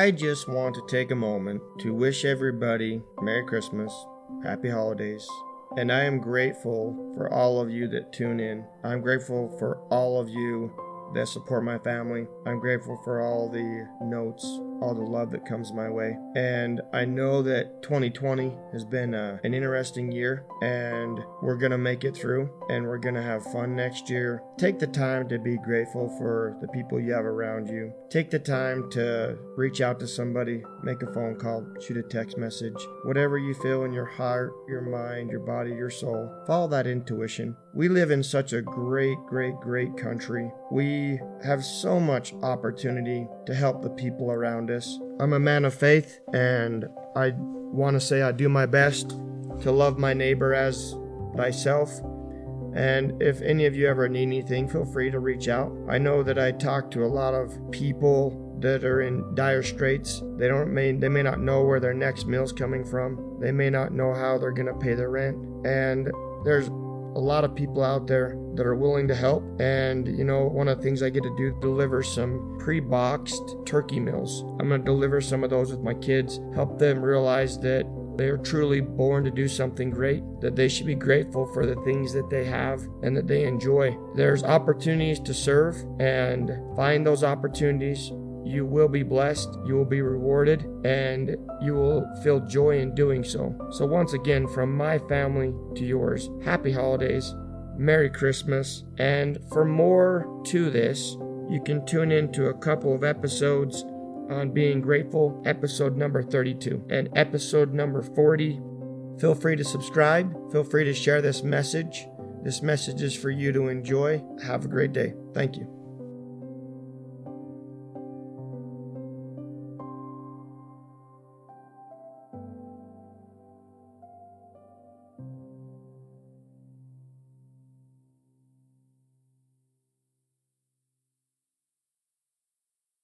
I just want to take a moment to wish everybody Merry Christmas, Happy Holidays, and I am grateful for all of you that tune in. I'm grateful for all of you that support my family. I'm grateful for all the notes, all the love that comes my way. And I know that 2020 has been an interesting year, and we're going to make it through, and we're going to have fun next year. Take the time to be grateful for the people you have around you. Take the time to reach out to somebody, make a phone call, shoot a text message, whatever you feel in your heart, your mind, your body, your soul. Follow that intuition. We live in such a great, great, great country. We have so much opportunity to help the people around us. I'm a man of faith, and I want to say I do my best to love my neighbor as thyself. And if any of you ever need anything, feel free to reach out. I know that I talk to a lot of people that are in dire straits. They may not know where their next meal's coming from. They may not know how they're going to pay their rent. And there's a lot of people out there that are willing to help. And you know, one of the things I get to do, deliver some pre-boxed turkey meals. I'm going to deliver some of those with my kids, help them realize that they are truly born to do something great, that they should be grateful for the things that they have and that they enjoy. There's opportunities to serve, and find those opportunities. You will be blessed, you will be rewarded, and you will feel joy in doing so. So once again, from my family to yours, Happy Holidays, Merry Christmas, and for more to this, you can tune into a couple of episodes on Being Grateful, episode number 32 and episode number 40. Feel free to subscribe, feel free to share this message. This message is for you to enjoy. Have a great day. Thank you.